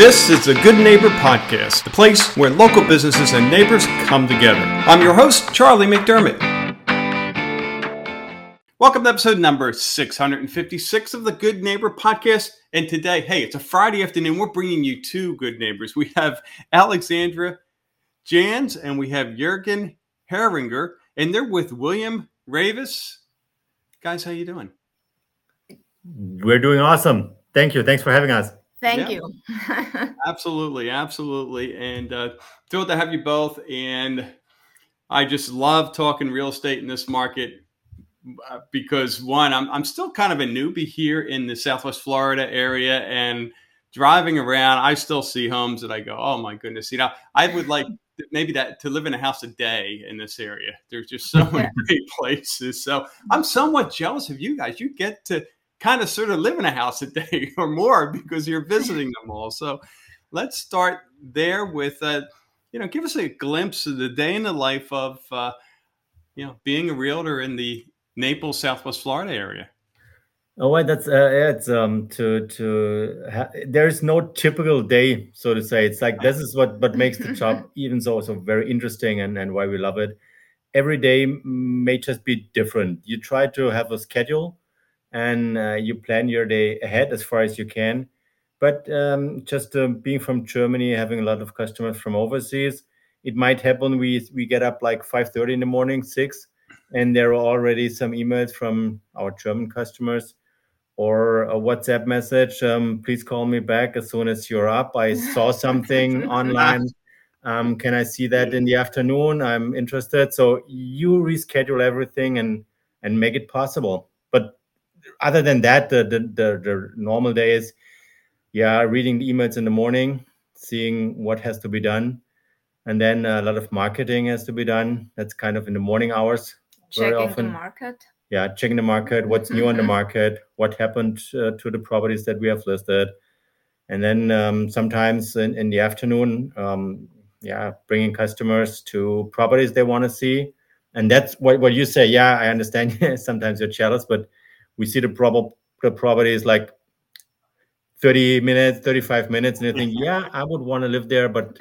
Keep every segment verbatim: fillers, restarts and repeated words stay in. This is the Good Neighbor Podcast, the place where local businesses and neighbors come together. I'm your host, Charlie McDermott. Welcome to episode number six hundred fifty-six of the Good Neighbor Podcast. And today, hey, it's a Friday afternoon. We're bringing you two good neighbors. We have Alexandra Jans and we have Jürgen Herringer, and they're with William Ravis. Guys, how you doing? We're doing awesome. Thank you. Thanks for having us. Thank yeah. you. Absolutely. Absolutely. And uh, thrilled to have you both. And I just love talking real estate in this market uh, because, one, I'm, I'm still kind of a newbie here in the Southwest Florida area. And driving around, I still see homes that I go, oh, my goodness. You know, I would like maybe that to live in a house a day in this area. There's just so many great places. So I'm somewhat jealous of you guys. You get to kind of sort of live in a house a day or more because you're visiting them all. So let's start there with, uh, you know, give us a glimpse of the day in the life of, uh, you know, being a realtor in the Naples, Southwest Florida area. Oh, well, that's uh, it's um to to ha- there is no typical day, so to say. It's like this is what what makes the job even so so very interesting and and why we love it. Every day may just be different. You try to have a schedule. And uh, you plan your day ahead as far as you can. But um, just uh, being from Germany, having a lot of customers from overseas, it might happen we we get up like five thirty in the morning, six, and there are already some emails from our German customers or a WhatsApp message. Um, please call me back as soon as you're up. I saw something online. Um, can I see that in the afternoon? I'm interested. So you reschedule everything and, and make it possible. But other than that, the, the, the, the normal day is, yeah, reading the emails in the morning, seeing what has to be done. And then a lot of marketing has to be done. That's kind of in the morning hours. Checking very often. The market. Yeah, checking the market, what's new on the market, what happened uh, to the properties that we have listed. And then um, sometimes in, in the afternoon, um, yeah, bringing customers to properties they want to see. And that's what, what you say. Yeah, I understand. Sometimes you're jealous, but we see the, prob- the properties like thirty minutes, thirty-five minutes. And you think, yeah, I would want to live there. But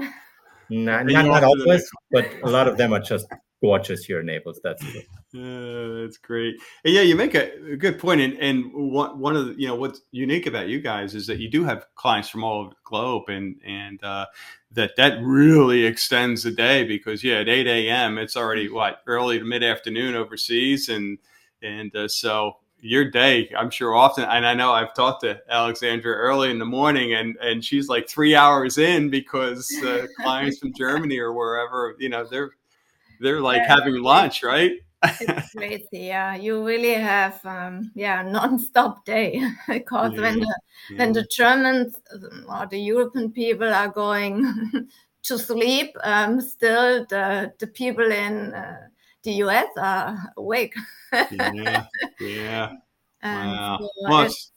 not, not, not always. But a lot of them are just gorgeous here in Naples. That's it. Uh, that's great. And yeah, you make a, a good point. And, and what, one of the, you know, what's unique about you guys is that you do have clients from all over the globe. And, and uh, that that really extends the day because, yeah, at eight a.m., it's already, what, early to mid-afternoon overseas. And, and uh, so... your day, I'm sure often, and I know I've talked to Alexandra early in the morning, and, and she's like three hours in because uh, clients from Germany or wherever, you know, they're they're like yeah. having lunch, right? It's crazy, yeah. You really have, um, yeah, non-stop day because yeah. when the yeah. when the Germans or the European people are going to sleep, um, still the the people in. Uh, The U S are awake. yeah, yeah. Wow. So well, it's,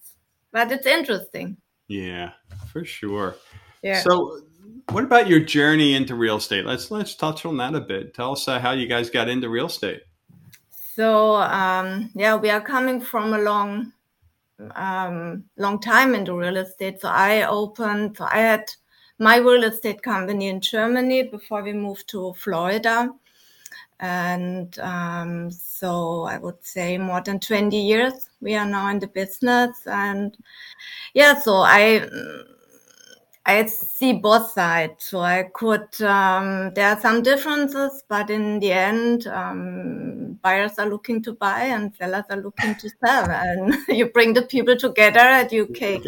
but it's interesting. Yeah, for sure. Yeah. So, what about your journey into real estate? Let's let's touch on that a bit. Tell us uh, how you guys got into real estate. So, um, yeah, we are coming from a long, um, long time into real estate. So I opened. So I had my real estate company in Germany before we moved to Florida. And um, so I would say more than twenty years we are now in the business. And yeah, so I I see both sides. So I could, um, there are some differences, but in the end, um, buyers are looking to buy and sellers are looking to sell. And you bring the people together and you ca-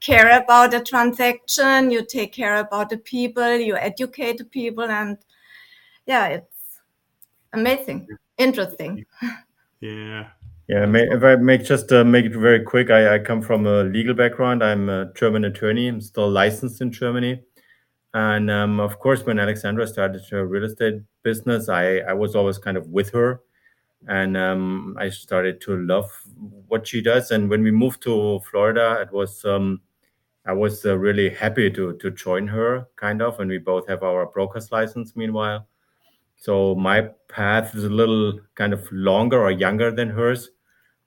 care about the transaction, you take care about the people, you educate the people. And yeah, it's amazing, interesting. Yeah, yeah. If I make just uh, make it very quick, I, I come from a legal background. I'm a German attorney. I'm still licensed in Germany, and um, of course, when Alexandra started her real estate business, I, I was always kind of with her, and um, I started to love what she does. And when we moved to Florida, it was um, I was uh, really happy to to join her, kind of. And we both have our broker's license. Meanwhile. So my path is a little kind of longer or younger than hers,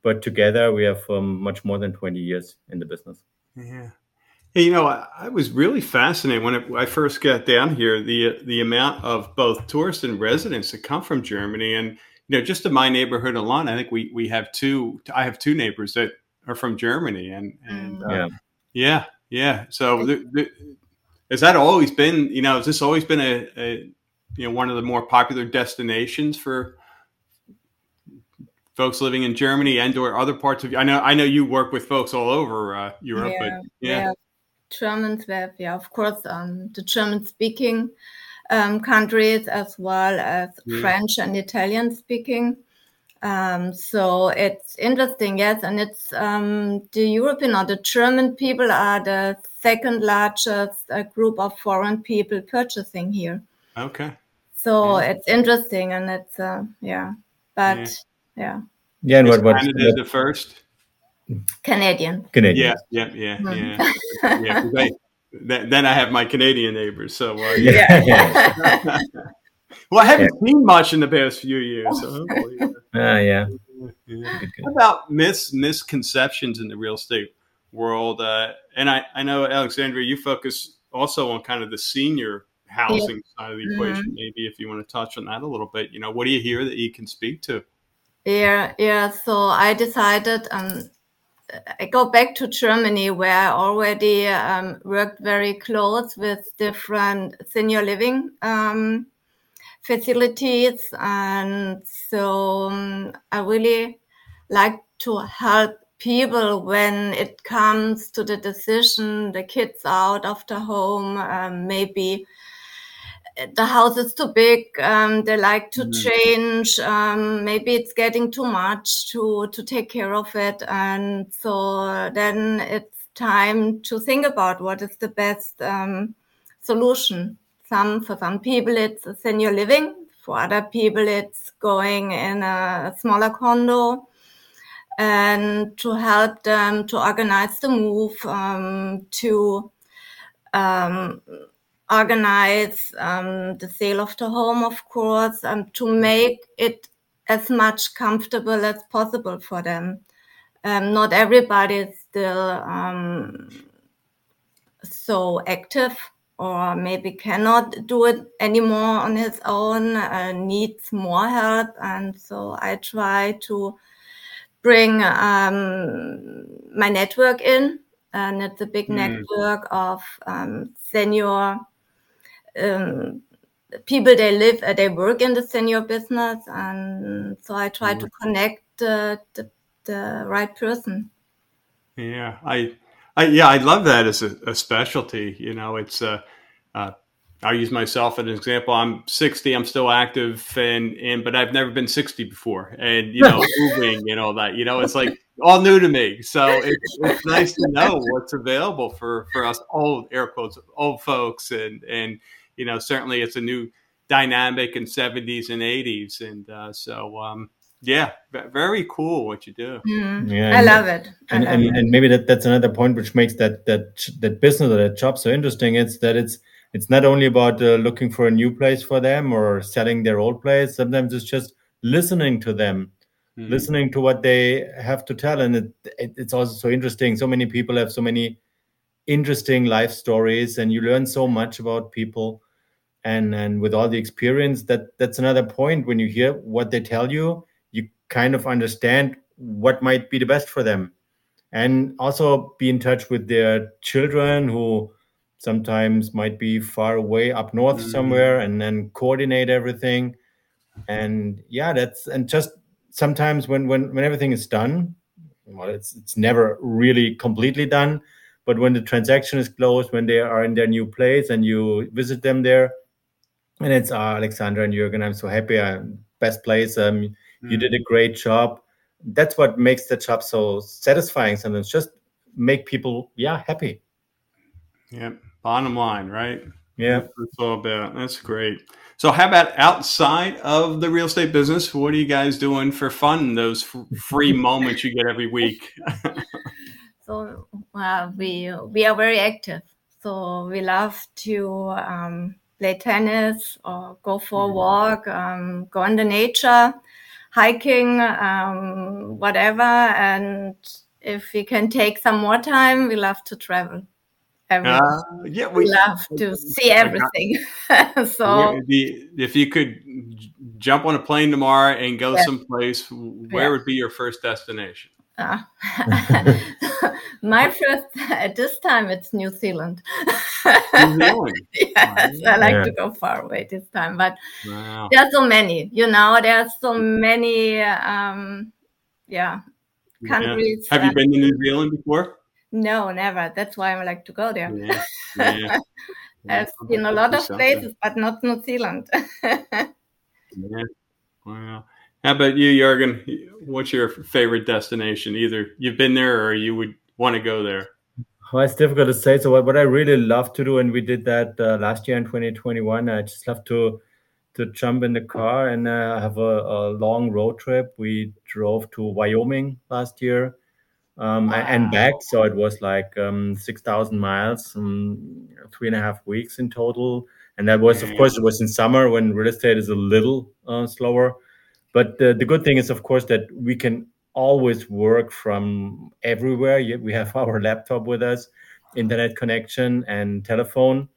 but together we have um, much more than twenty years in the business. Yeah. Hey, you know, I, I was really fascinated when, it, when I first got down here, the the amount of both tourists and residents that come from Germany. And, you know, just in my neighborhood alone, I think we we have two, I have two neighbors that are from Germany. And, and yeah. Uh, yeah, yeah. So the, the, has that always been, you know, has this always been a, a, you know, one of the more popular destinations for folks living in Germany and or other parts of, I know, I know you work with folks all over uh, Europe, yeah, but yeah. yeah. Germans, we have, yeah, of course, um, the German-speaking um, countries as well as yeah. French and Italian-speaking. Um, so it's interesting, yes, and it's um, the European or the German people are the second largest uh, group of foreign people purchasing here. Okay. So yeah. It's interesting, and it's uh, yeah, but yeah, yeah. yeah and what what Canada the first? Canadian. Canadian. Yeah, yeah, yeah, mm-hmm. yeah. yeah I, then I have my Canadian neighbors. So, uh, yeah. yeah. Well, I haven't yeah. seen much in the past few years. So yeah. Uh, yeah. yeah. How about myths, misconceptions in the real estate world? Uh, and I, I know, Alexandra, you focus also on kind of the senior housing yeah. side of the equation. Mm-hmm. Maybe if you want to touch on that a little bit, you know, what do you hear that you can speak to? Yeah, yeah. So I decided, um, I go back to Germany, where I already um, worked very close with different senior living um, facilities. And so um, I really like to help people when it comes to the decision, the kids out of the home, um, maybe the house is too big, um, they like to mm. change, um, maybe it's getting too much to, to take care of it. And so then it's time to think about what is the best um, solution. Some For some people, it's senior living. For other people, it's going in a smaller condo. And to help them to organize the move, um, to... Um, organize um, the sale of the home, of course, um, to make it as much comfortable as possible for them. Um, not everybody is still um, so active or maybe cannot do it anymore on his own, uh, needs more help. And so I try to bring um, my network in, and it's a big mm. network of um, senior Um, people, they live, uh, they work in the senior business, and so I try to connect uh, the the right person. Yeah, I, I yeah, I love that as a, a specialty. You know, it's uh, uh, I use myself as an example. I'm sixty, I'm still active, and and but I've never been sixty before, and you know, moving and all that. You know, it's like all new to me. So it's, it's nice to know what's available for for us old air quotes old folks, and and. You know, certainly it's a new dynamic in seventies and eighties. And uh, so, um, yeah, very cool what you do. Mm-hmm. Yeah, I love it. I and, love and, it. And maybe that, that's another point which makes that that that business or that job so interesting. It's that it's it's not only about uh, looking for a new place for them or selling their old place. Sometimes it's just listening to them, mm-hmm. listening to what they have to tell. And it, it, it's also so interesting. So many people have so many interesting life stories, and you learn so much about people. And and with all the experience, that that's another point. When you hear what they tell you, you kind of understand what might be the best for them. And also be in touch with their children, who sometimes might be far away up north mm-hmm. somewhere, and then coordinate everything. And yeah, that's and just sometimes when when, when everything is done, well, it's it's never really completely done. But when the transaction is closed, when they are in their new place and you visit them there, and it's uh, Alexandra and Jürgen, I'm so happy. I'm best place. Um, mm-hmm. You did a great job. That's what makes the job so satisfying. Sometimes just make people, yeah, happy. Yeah, bottom line, right? Yeah, that's what it's all about. That's great. So, how about outside of the real estate business? What are you guys doing for fun? Those free moments you get every week. So uh, we we are very active. So we love to um, play tennis or go for a walk, um, go in the nature, hiking, um, whatever. And if we can take some more time, we love to travel. I really uh, yeah, we, love to see everything. So yeah, the, if you could j- jump on a plane tomorrow and go yeah. someplace, where yeah. would be your first destination? Uh, my first, at this time, it's New Zealand. New Zealand. Yes, I like yeah. to go far away this time, but wow. there are so many, you know, there are so many, um, yeah, countries. Yeah. Have you been to New Zealand before? No, never. That's why I like to go there. Yeah, yeah. I've yeah, seen a lot of places, but not New Zealand. yeah. Wow. How about you, Jürgen? What's your favorite destination? Either you've been there or you would want to go there. Well, it's difficult to say. So what, what I really love to do, and we did that uh, last year in twenty twenty-one, I just love to to jump in the car and uh, have a, a long road trip. We drove to Wyoming last year. Um, wow. And back, so it was like um, six thousand miles, um, three and a half weeks in total. And that was, of course, it was in summer when real estate is a little uh, slower. But uh, the good thing is, of course, that we can always work from everywhere. We have our laptop with us, internet connection and telephone.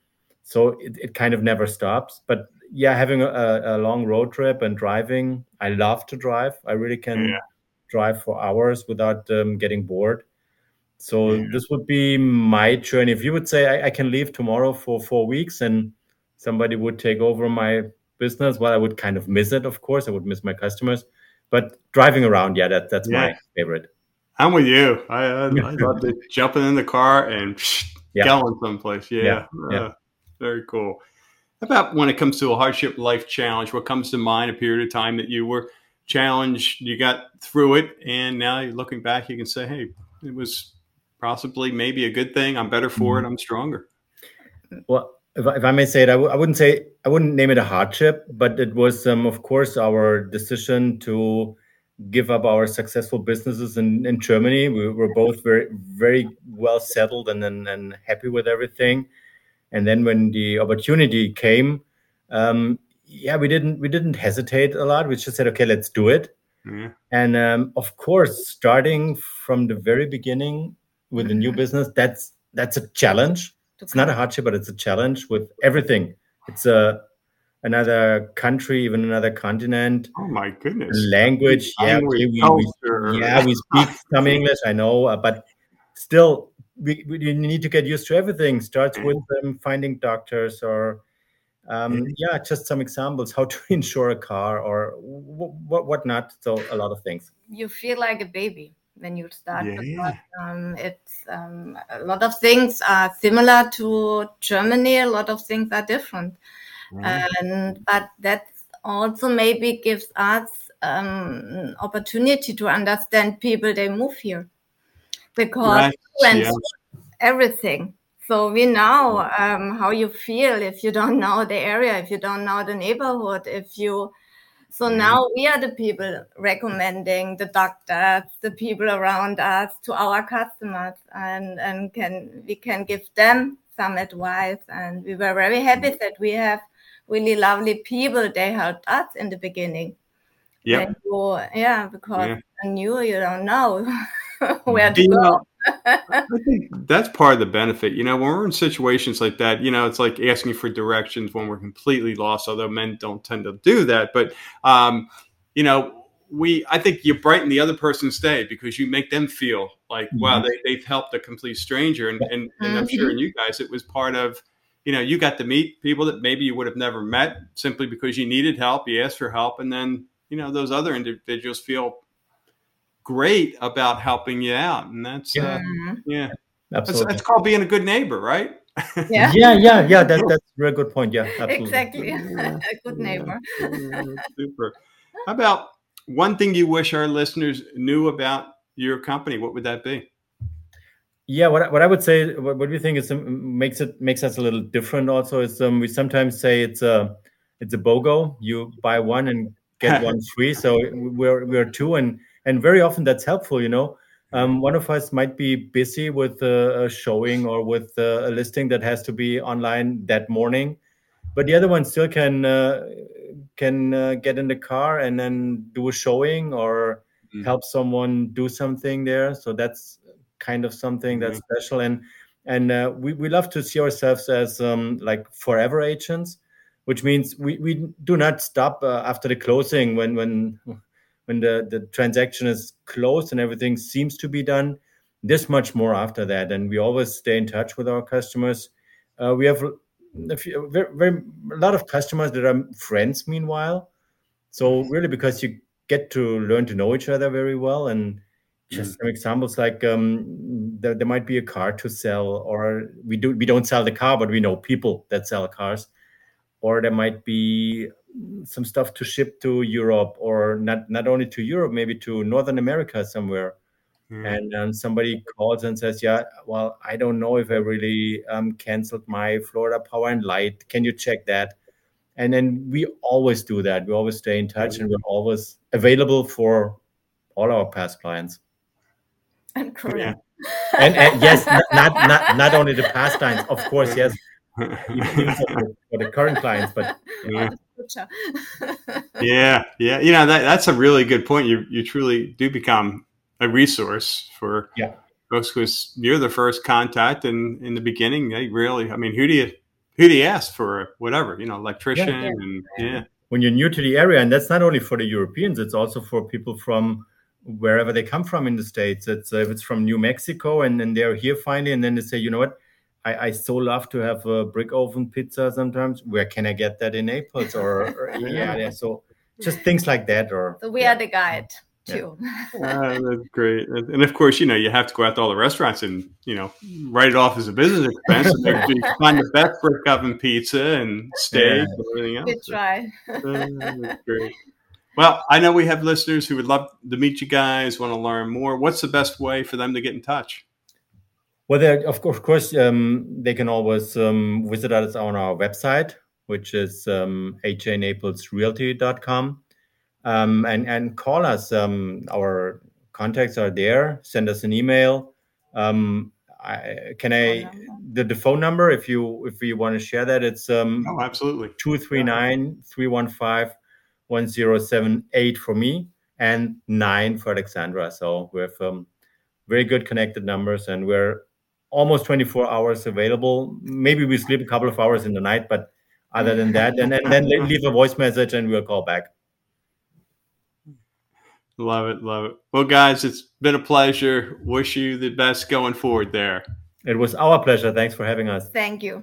So it, it kind of never stops. But yeah, having a, a long road trip and driving, I love to drive. I really can... Yeah. drive for hours without um, getting bored. So yeah. this would be my journey. If you would say I, I can leave tomorrow for four weeks and somebody would take over my business, well, I would kind of miss it, of course. I would miss my customers. But driving around, yeah, that, that's yeah. my favorite. I'm with you. I, I, I love the jumping in the car and psh, yeah. going someplace. Yeah. yeah. Uh, yeah. Very cool. How about when it comes to a hardship life challenge, what comes to mind, a period of time that you were challenge, you got through it, and now you're looking back, you can say, hey, it was possibly maybe a good thing. I'm better for it. I'm stronger. Well, if I, if I may say it, I, w- I wouldn't say, I wouldn't name it a hardship, but it was, um, of course, our decision to give up our successful businesses in, in Germany. We were both very, very well settled and, and, and happy with everything. And then when the opportunity came, um, Yeah, we didn't we didn't hesitate a lot. We just said, okay, let's do it. Yeah. And um, of course, starting from the very beginning with a new business, that's that's a challenge. It's not a hardship, but it's a challenge with everything. It's a another country, even another continent. Oh my goodness! Language, yeah, we, we, we, yeah, we speak some English, I know, uh, but still, we, we need to get used to everything. Starts with um, finding doctors or. Um, yeah, just some examples, how to insure a car or what w- what not. So a lot of things. You feel like a baby when you start. Yeah, yeah. Um, it's um, a lot of things are similar to Germany. A lot of things are different. Right. And, but that also maybe gives us um, an opportunity to understand people, they move here. Because right. yeah. everything. So we know um, how you feel if you don't know the area, if you don't know the neighborhood, if you... So now we are the people recommending the doctors, the people around us to our customers, and, and can we can give them some advice. And we were very happy that we have really lovely people. They helped us in the beginning. Yeah. You, yeah, because yeah. new, you don't know where to go. I think that's part of the benefit. You know, when we're in situations like that, you know, it's like asking for directions when we're completely lost, although men don't tend to do that. But, um, you know, we I think you brighten the other person's day because you make them feel like, mm-hmm. wow, they, they've helped a complete stranger. And, and, and mm-hmm. I'm sure in you guys, it was part of, you know, you got to meet people that maybe you would have never met simply because you needed help. You asked for help. And then, you know, those other individuals feel great about helping you out, and that's yeah, uh, yeah. Absolutely. That's, that's called being a good neighbor, right? Yeah, yeah, yeah, yeah. That, that's a real good point. Yeah, absolutely. Exactly, yeah. A good neighbor. Yeah. Super. How about one thing you wish our listeners knew about your company? What would that be? Yeah, what what I would say, what, what we think is um, makes it makes us a little different. Also, is um, we sometimes say it's a it's a BOGO. You buy one and get one free. So we're we're two and. And very often that's helpful, you know. Um, one of us might be busy with uh, a showing or with uh, a listing that has to be online that morning, but the other one still can uh, can uh, get in the car and then do a showing or mm-hmm. help someone do something there. So that's kind of something that's mm-hmm. special. And And uh, we, we love to see ourselves as um, like forever agents, which means we, we do not stop uh, after the closing when when when the, the transaction is closed and everything seems to be done. There's much more after that. And we always stay in touch with our customers. Uh, we have a, few, very, very, a lot of customers that are friends meanwhile. So really, because you get to learn to know each other very well. And just some examples, like um, there, there might be a car to sell, or we do we don't sell the car, but we know people that sell cars. Or there might be some stuff to ship to Europe, or not not only to Europe, maybe to Northern America somewhere. Mm. And um, somebody calls and says, "Yeah, well, I don't know if I really um, canceled my Florida Power and Light. Can you check that?" And then we always do that. We always stay in touch, mm. and we're always available for all our past clients. And Korea. Yeah. and, and yes, not, not not only the past clients, of course, yes, for the current clients, but yeah, yeah, yeah. You know, that that's a really good point. You you truly do become a resource for yeah. folks because you're the first contact, and in the beginning, they really, I mean, who do you who do you ask for whatever? You know, electrician yeah, yeah. and yeah. When you're new to the area, and that's not only for the Europeans, it's also for people from wherever they come from in the States. It's uh, if it's from New Mexico and then they're here finally, and then they say, you know what, I, I so love to have a brick oven pizza sometimes. Where can I get that in Naples? Or, or yeah, yeah, so just things like that. Or so we yeah. are the guide too. Yeah. uh, that's great. And of course, you know, you have to go out to all the restaurants and, you know, write it off as a business expense. And they're you find the best brick oven pizza and steak yeah. and everything else. Good try. Uh, that's great. Well, I know we have listeners who would love to meet you guys, want to learn more. What's the best way for them to get in touch? Well, of course, of course um, they can always um, visit us on our website, which is um, h j naples realty dot com, um, and, and call us. Um, our contacts are there. Send us an email. Um, I, can I the, the phone number if you if you want to share that? It's um, oh, absolutely two three nine, three one five, one zero seven eight for me and nine for Alexandra. So we have um, very good connected numbers, and we're almost twenty-four hours available. Maybe we sleep a couple of hours in the night, but other than that, and, and then leave a voice message and we'll call back. Love it. Love it. Well, guys, it's been a pleasure. Wish you the best going forward there. It was our pleasure. Thanks for having us. Thank you.